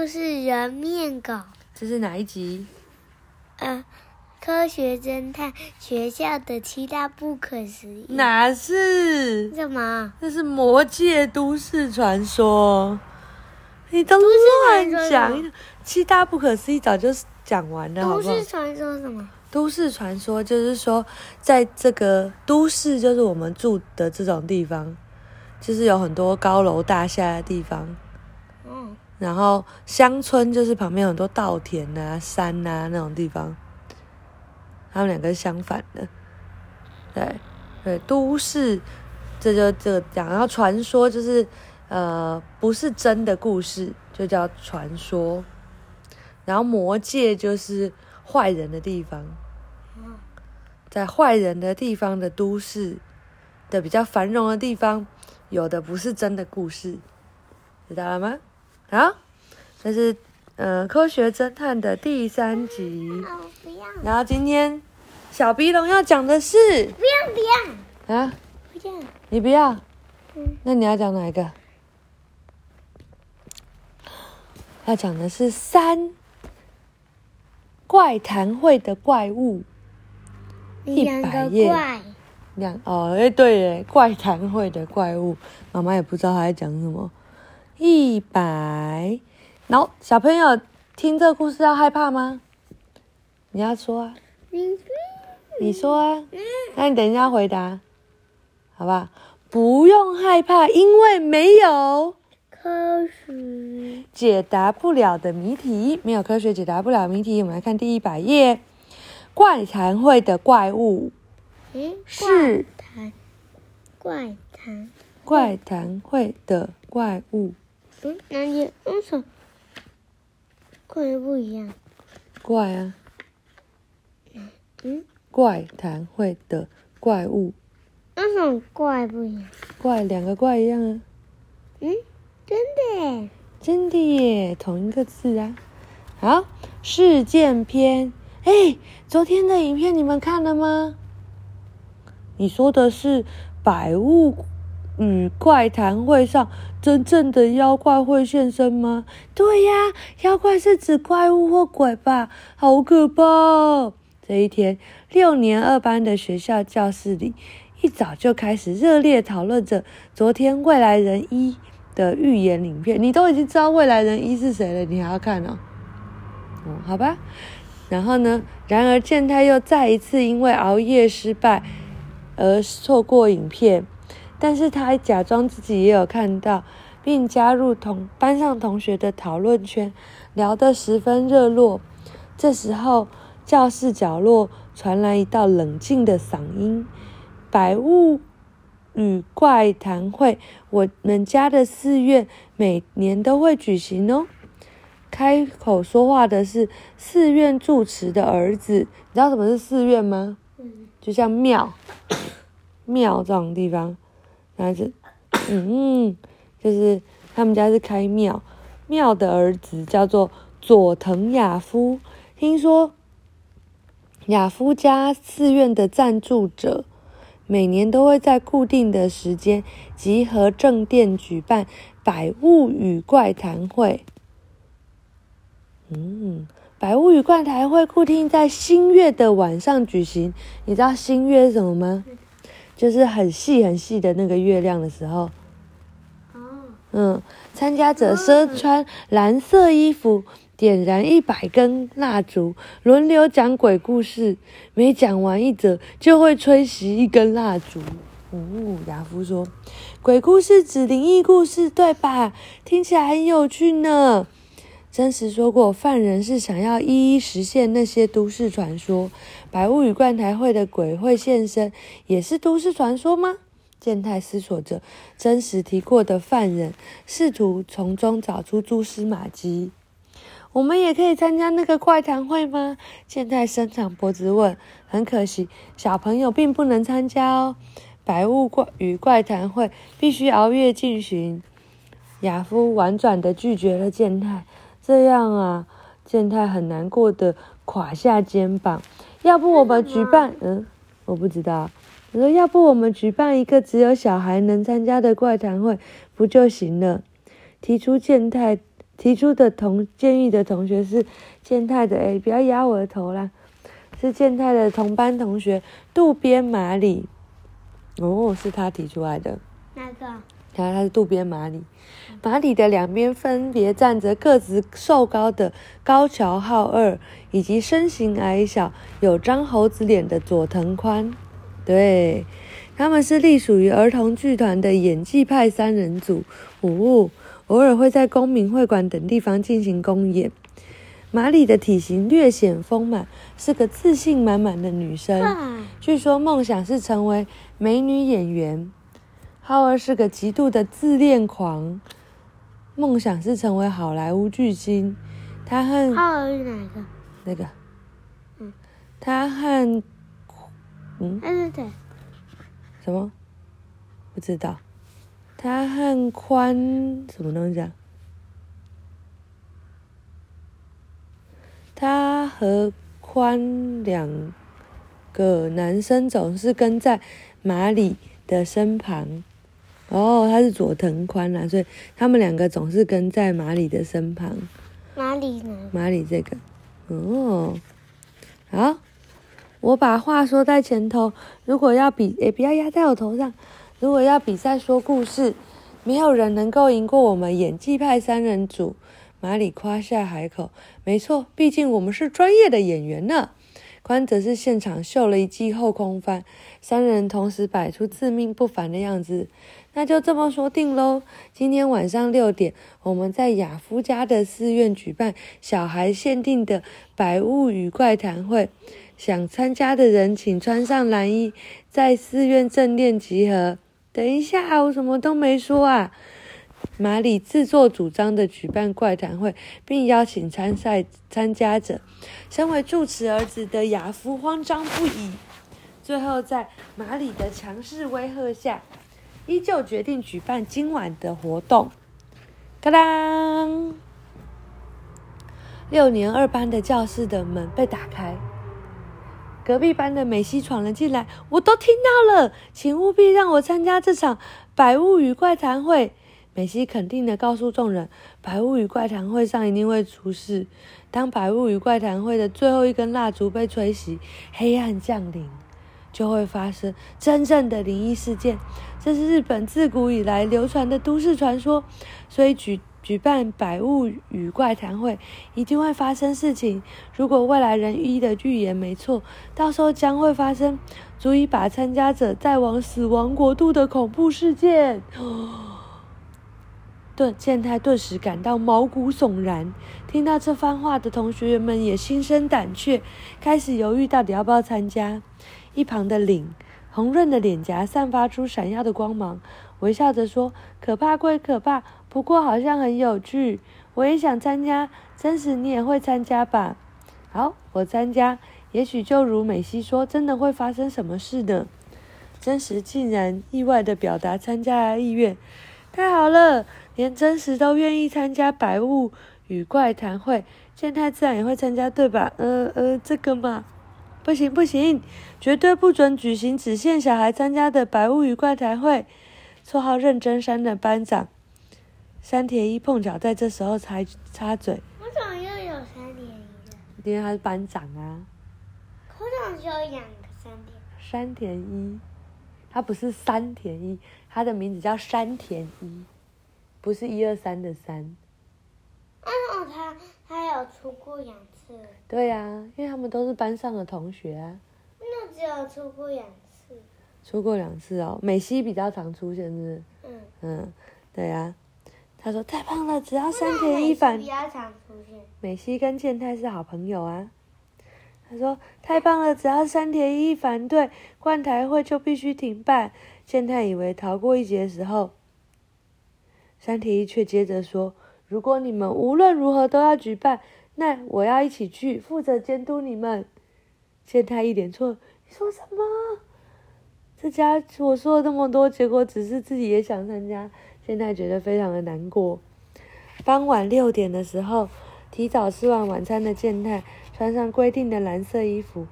故事人面狗。这是哪一集？科学侦探学校的七大不可思议。哪是？什么？这是魔界都市传说。你都乱讲！七大不可思议早就讲完了，好不好？都市传说什么？都市传说就是说，在这个都市，就是我们住的这种地方，就是有很多高楼大厦的地方。嗯。然后乡村就是旁边有很多稻田啊、山啊那种地方，他们两个是相反的。对，都市这个讲，然后传说就是。不是真的故事就叫传说，然后魔界就是坏人的地方，在坏人的地方的都市的比较繁荣的地方，有的不是真的故事，知道了吗？好，这是科学侦探的第3集。然后今天小鼻龙要讲的是不要啊，不要，你不要，那你要讲哪一个？要讲的是怪谈会的怪物100页对耶，怪谈会的怪物，妈妈也不知道她在讲什么。100，然后小朋友听这个故事要害怕吗？你要说啊，你说啊，那你等一下回答，好不好？不用害怕，因为没有。科学解答不了的谜题，没有科学解答不了谜题。我们来看第100页，怪谈会的怪物是怪谈会的怪物。哪里？为什么怪不一样？怪啊，怪谈会的怪物。为什么怪不一样？怪两个怪一样啊。真的耶，同一个字啊。好，事件篇。昨天的影片你们看了吗？你说的是百物与怪谈会上真正的妖怪会现身吗？对呀，妖怪是指怪物或鬼吧？好可怕哦！这一天，6年2班的学校教室里，一早就开始热烈讨论着昨天未来人1的预言影片。你都已经知道未来人1是谁了，你还要看哦？好吧。然后呢，然而健太又再一次因为熬夜失败而错过影片，但是他还假装自己也有看到，并加入班上同学的讨论圈，聊得十分热络。这时候，教室角落传来一道冷静的嗓音：百物与怪谈会，我们家的4月每年都会举行哦。开口说话的是4院住持的儿子。你知道什么是4院吗？就像庙这种地方，然后就是他们家是开庙的儿子叫做佐藤雅夫。听说雅夫家4院的赞助者每年都会在固定的时间集合正殿举办百物与怪谈会。百物与怪谈会固定在新月的晚上举行。你知道新月是什么吗？就是很细很细的那个月亮的时候。参加者身穿蓝色衣服，点燃100根蜡烛，轮流讲鬼故事，每讲完一则就会吹熄1根蜡烛。雅夫说，鬼故事指灵异故事对吧？听起来很有趣呢。真实说过，犯人是想要一一实现那些都市传说。百物与怪谈会的鬼会现身也是都市传说吗？健太思索着真实提过的犯人，试图从中找出蛛丝马迹。我们也可以参加那个怪谈会吗？健太伸长脖子问。很可惜，小朋友并不能参加哦。百物与怪谈会必须熬夜进行。雅夫婉转地拒绝了健太。这样啊，健太很难过地垮下肩膀。要不我们举办……我不知道。我说，要不我们举办一个只有小孩能参加的怪谈会不就行了？提出健太提出的建议的同学是健太的，哎，不要压我的头啦，是健太的同班同学渡边麻里。哦，是他提出来的。哪个？他是渡边麻里。麻里的两边分别站着个子瘦高的高桥浩二，以及身形矮小、有张猴子脸的佐藤宽。对，他们是隶属于儿童剧团的演技派三人组。哦，偶尔会在公民会馆等地方进行公演。麻里的体型略显丰满，是个自信满满的女生，据说梦想是成为美女演员。浩二是个极度的自恋狂，梦想是成为好莱坞巨星。他和浩二是哪个？那个，他和对，什么？不知道。他和宽什么东西啊？他和宽两个男生总是跟在麻里的身旁。哦，他是佐藤宽啦，所以他们两个总是跟在麻里的身旁。麻里呢？麻里这个，哦，好，我把话说在前头。如果要不要压在我头上。如果要比赛说故事，没有人能够赢过我们演技派三人组。麻里夸下海口，没错，毕竟我们是专业的演员呢。宽则是现场秀了一记后空翻，三人同时摆出自命不凡的样子。那就这么说定咯，今天晚上6点，我们在雅夫家的寺院举办小孩限定的百物语怪谈会，想参加的人请穿上蓝衣，在寺院正殿集合。等一下，我什么都没说啊。麻里自作主张的举办怪谈会，并邀请参加者。身为住持儿子的雅夫慌张不已，最后在麻里的强势威吓下，依旧决定举办今晚的活动。嘎当！6年2班的教室的门被打开，隔壁班的美希闯了进来。我都听到了，请务必让我参加这场百物语怪谈会。美希肯定地告诉众人，百物语怪谈会上一定会出事。当百物语怪谈会的最后一根蜡烛被吹熄，黑暗降临，就会发生真正的灵异事件。这是日本自古以来流传的都市传说，所以举办百物语怪谈会一定会发生事情。如果未来人一的预言没错，到时候将会发生足以把参加者带往死亡国度的恐怖事件。健太顿时感到毛骨悚然，听到这番话的同学们也心生胆怯，开始犹豫到底要不要参加。一旁的凛红润的脸颊散发出闪耀的光芒，微笑着说，可怕归可怕，不过好像很有趣，我也想参加。真实你也会参加吧？好，我参加。也许就如美希说，真的会发生什么事呢？真实竟然意外地表达参加的意愿，太好了，连真实都愿意参加百物与怪谈会，健太自然也会参加，对吧？这个嘛，不行，绝对不准举行只限小孩参加的百物与怪谈会。绰号认真山的班长山田一碰巧在这时候才插嘴。我怎么又有山田一的？因为他是班长啊。我怎么只有2个山田一？他不是山田一，他的名字叫山田一，不是123的3。他有出过2次。对呀、啊，因为他们都是班上的同学啊。那只有出过2次。出过2次哦，美希比较常出现，是不是？对呀、啊。他说太胖了，只要3.1反。美希比较常出现。美希跟健太是好朋友啊。他说太棒了，只要3.1反对，冠台会就必须停办。健太以为逃过一劫的时候，3.1却接着说，如果你们无论如何都要举办，那我要一起去负责监督你们。健太一脸错，你说什么？这家我说了那么多，结果只是自己也想参加。健太觉得非常的难过。傍晚6点的时候，提早吃完晚餐的健太穿上规定的蓝色衣服，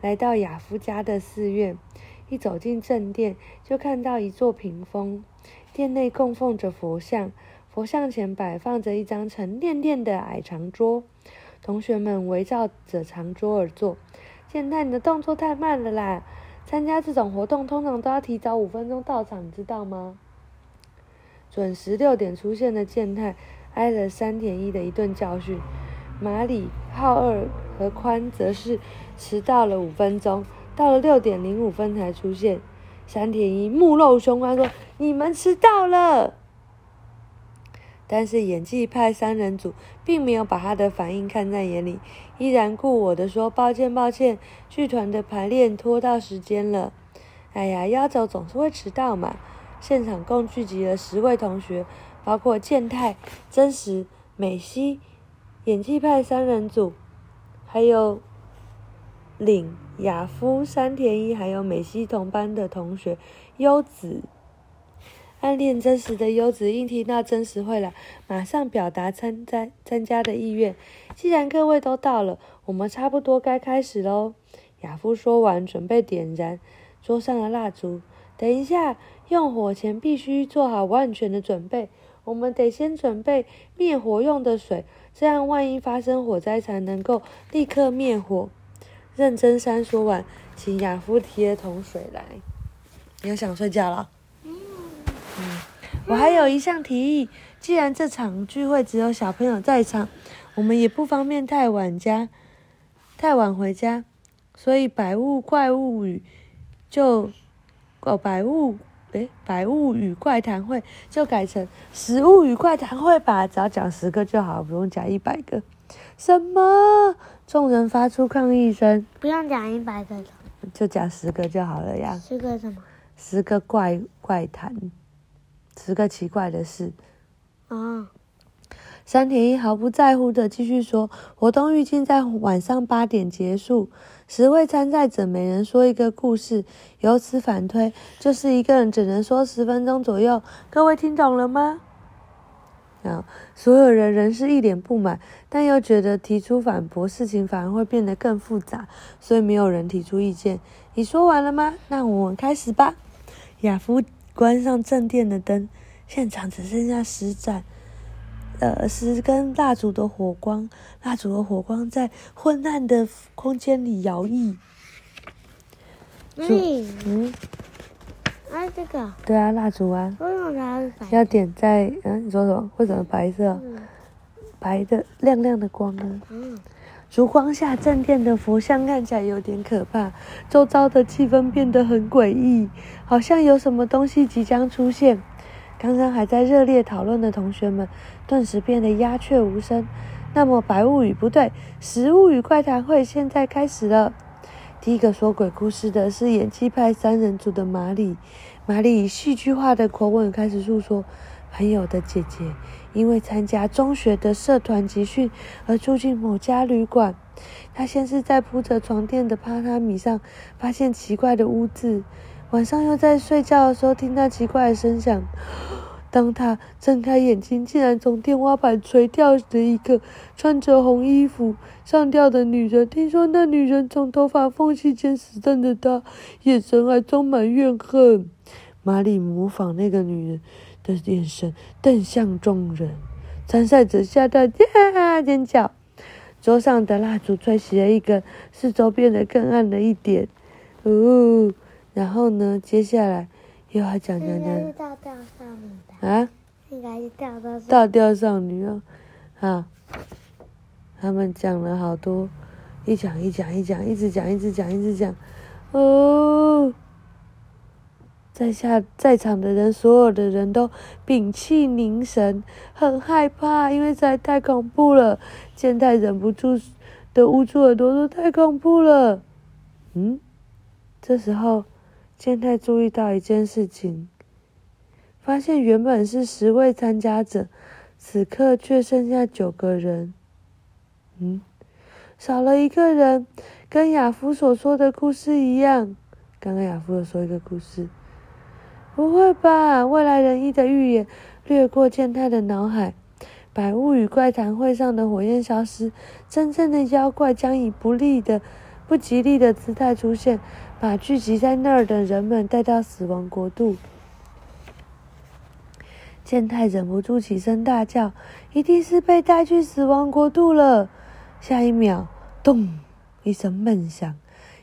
来到雅夫家的寺院。一走进正殿，就看到一座屏风，殿内供奉着佛像，佛像前摆放着一张沉甸甸的矮长桌，同学们围绕着长桌而坐。现在你的动作太慢了啦，参加这种活动通常都要提早5分钟到场，你知道吗？准时6点出现的健太挨了3.1的一顿教训，马里、浩二和宽则是迟到了5分钟，到了6点05分才出现。3.1目露凶光说：“你们迟到了。”但是演技派三人组并没有把他的反应看在眼里，依然故我的说：“抱歉，剧团的排练拖到时间了。”哎呀，压轴总是会迟到嘛。现场共聚集了10位同学，包括健太、真实、美希、演技派三人组，还有领、雅夫、3.1，还有美希同班的同学优子。暗恋真实的优子一听到真实会来，马上表达参加的意愿。既然各位都到了，我们差不多该开始喽。雅夫说完，准备点燃桌上的蜡烛。等一下，用火前必须做好万全的准备。我们得先准备灭火用的水，这样万一发生火灾才能够立刻灭火。认真三说完，请雅夫提了桶水来。你又想睡觉了？我还有一项提议，既然这场聚会只有小朋友在场，我们也不方便太晚回家，所以百物语怪谈会就改成食物与怪谈会吧，只要讲10个就好，不用讲100个。什么？众人发出抗议声。不用讲100个的，就讲10个就好了呀。10个什么？10个怪谈。10个奇怪的事啊！3.1毫不在乎的继续说，活动预计在晚上8点结束，10位参赛者每人说一个故事，由此反推，就是一个人只能说10分钟左右。各位听懂了吗？所有人仍是一脸不满，但又觉得提出反驳事情反而会变得更复杂，所以没有人提出意见。你说完了吗？那我们开始吧。雅夫关上正殿的灯，现场只剩下10根蜡烛的火光，蜡烛的火光在昏暗的空间里摇曳。这个？对啊，蜡烛啊。为什么要点在？你说什么？为什么白色？白的亮亮的光呢？烛光下，正殿的佛像看起来有点可怕，周遭的气氛变得很诡异，好像有什么东西即将出现。刚刚还在热烈讨论的同学们，顿时变得鸦雀无声。那么百物语不对，食物与怪谈会现在开始了。第一个说鬼故事的是演技派三人组的马里。马里以戏剧化的口吻开始诉说，朋友的姐姐因为参加中学的社团集训而住进某家旅馆。她先是在铺着床垫的榻榻米上发现奇怪的污渍，晚上又在睡觉的时候听到奇怪的声响。当她睁开眼睛，竟然从天花板垂掉的一个穿着红衣服上吊的女人。听说那女人从头发缝隙间死瞪着她，眼神还充满怨恨。马里模仿那个女人的眼神瞪向众人，参赛者吓得尖叫。桌上的蜡烛吹熄了一根，四周变得更暗了一点。然后呢？接下来又要讲。应该是倒吊少女的啊？应该是倒吊少女啊！啊，他们讲了好多，一直讲。在场的人，所有的人都屏气凝神，很害怕，因为实在太恐怖了。健太忍不住的捂住耳朵说：“太恐怖了。”这时候，健太注意到一件事情，发现原本是10位参加者，此刻却剩下9个人。少了一个人，跟雅夫所说的故事一样。刚刚雅夫有说一个故事。不会吧！未来人一的预言掠过健太的脑海。百物语怪谈会上的火焰消失，真正的妖怪将以不吉利的姿态出现，把聚集在那儿的人们带到死亡国度。健太忍不住起身大叫，一定是被带去死亡国度了。下一秒，咚一声闷响，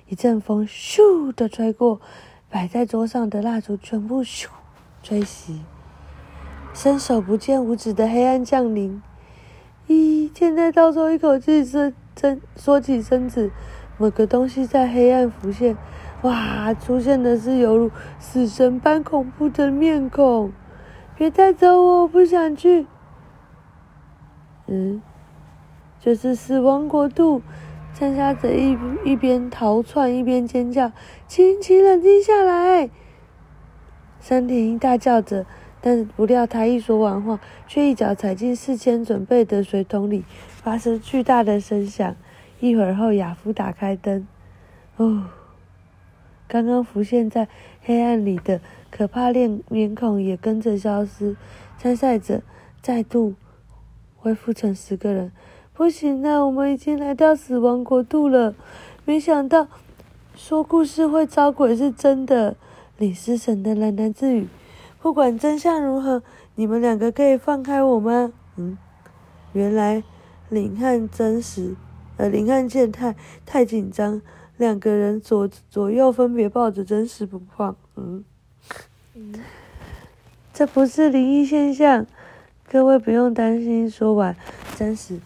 一阵风咻的吹过，摆在桌上的蜡烛全部咻吹熄，伸手不见五指的黑暗降临。健太倒抽一口气，缩起身子，某个东西在黑暗浮现。哇，出现的是犹如死神般恐怖的面孔。别带走我，我不想去。就是死亡国度。参加者一边逃窜一边尖叫，请冷静下来。山田一大叫着，但不料他一说完话，却一脚踩进事先准备的水桶里，发生巨大的声响。一会儿后，雅夫打开灯。刚刚浮现在黑暗里的可怕面孔也跟着消失，参赛者再度恢复成10个人。不行啊，我们已经来到死亡国度了。没想到说故事会招鬼是真的。李斯神的喃喃自语，不管真相如何，你们两个可以放开我吗？原来林汉健太紧张，两个人左右分别抱着真实不放。这不是灵异现象，各位不用担心。说完，真实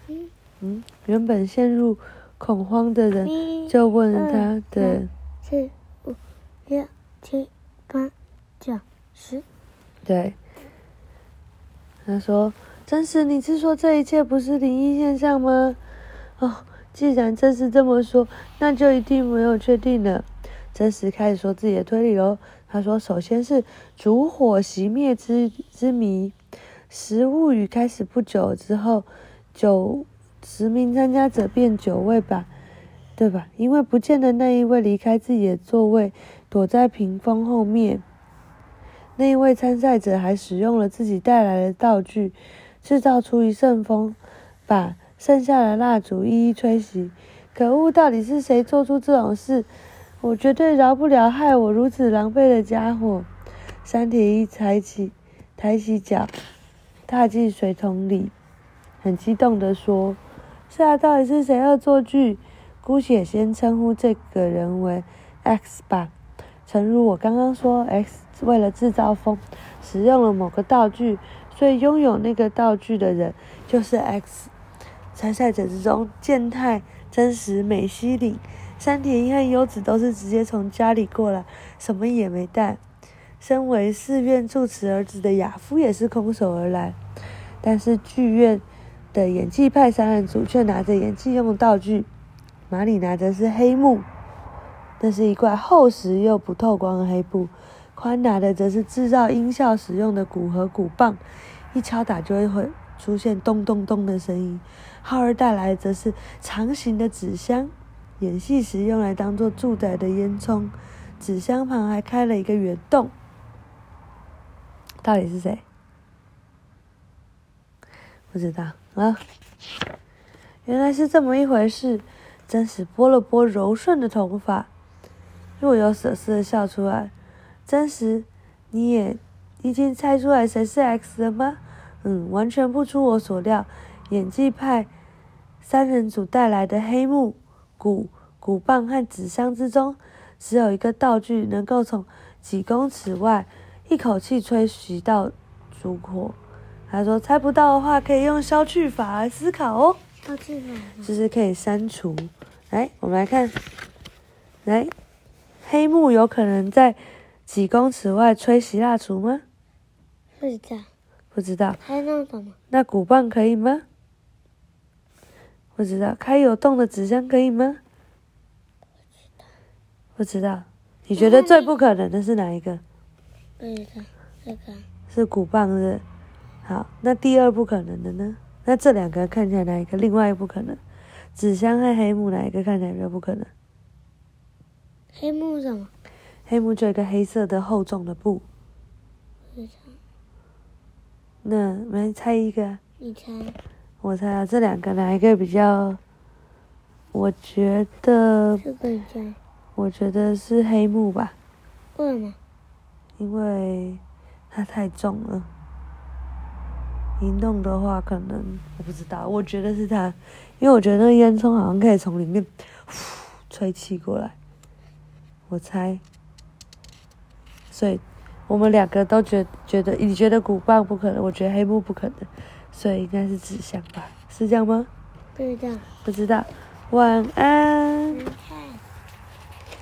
原本陷入恐慌的人就问他的4、5、6、7、8、9、10。对，他说：“真实，你是说这一切不是灵异现象吗？”既然真实这么说，那就一定没有确定了。真实开始说自己的推理喽。他说：“首先是烛火熄灭之谜，食物语开始不久之后，10名参加者变9位吧，对吧？因为不见的那一位离开自己的座位，躲在屏风后面。那一位参赛者还使用了自己带来的道具，制造出一阵风，把剩下的蜡烛一一吹熄。可恶，到底是谁做出这种事？我绝对饶不了害我如此狼狈的家伙。”山田一抬起脚踏进水桶里，很激动地说：“是啊，到底是谁恶作剧？姑且先称呼这个人为 X 吧。诚如我刚刚说， X 为了制造风，使用了某个道具，所以拥有那个道具的人就是 X。参赛者之中，健太、真实、美希岭、山田一和优子都是直接从家里过来，什么也没带。身为寺院住持儿子的雅夫也是空手而来，但是剧院的演技派3人组却拿着演技用的道具。马里拿着是黑幕，那是一块厚实又不透光的黑布。宽拿的则是制造音效使用的鼓和鼓棒，一敲打就会出现咚咚咚的声音。浩二带来则是长形的纸箱，演戏时用来当做住宅的烟囱，纸箱旁还开了一个圆洞。到底是谁？不知道啊。原来是这么一回事。真实拨了拨柔顺的头发，若有所思的笑出来。真实，你也已经猜出来谁是 X 了吗？完全不出我所料。演技派3人组带来的黑幕、鼓棒和纸箱之中，只有一个道具能够从几公尺外一口气吹熄到烛火。他说：“猜不到的话，可以用消去法来思考哦。”就是可以删除。来，我们来看，黑幕有可能在几公尺外吹熄蜡烛吗？不知道。还弄什么？那鼓棒可以吗？不知道。开有洞的纸箱可以吗？不知道。你觉得最不可能的是哪一个？不知道。那个是鼓棒的。好，那第二不可能的呢？那这两个看起来哪一个？另外一个不可能，纸箱和黑幕哪一个看起来比较不可能？黑幕是什么？黑幕就一个黑色的厚重的布。那我们猜一个啊。你猜。我猜啊，这两个哪一个比较？我觉得。这个猜。我觉得是黑幕吧。为什么？因为它太重了。移动的话，可能我不知道，我觉得是它，因为我觉得那个烟囱好像可以从里面吹气过来，我猜。所以我们两个都觉得，你觉得鼓棒不可能，我觉得黑幕不可能，所以应该是指向吧？是这样吗？不知道。不知道。晚安。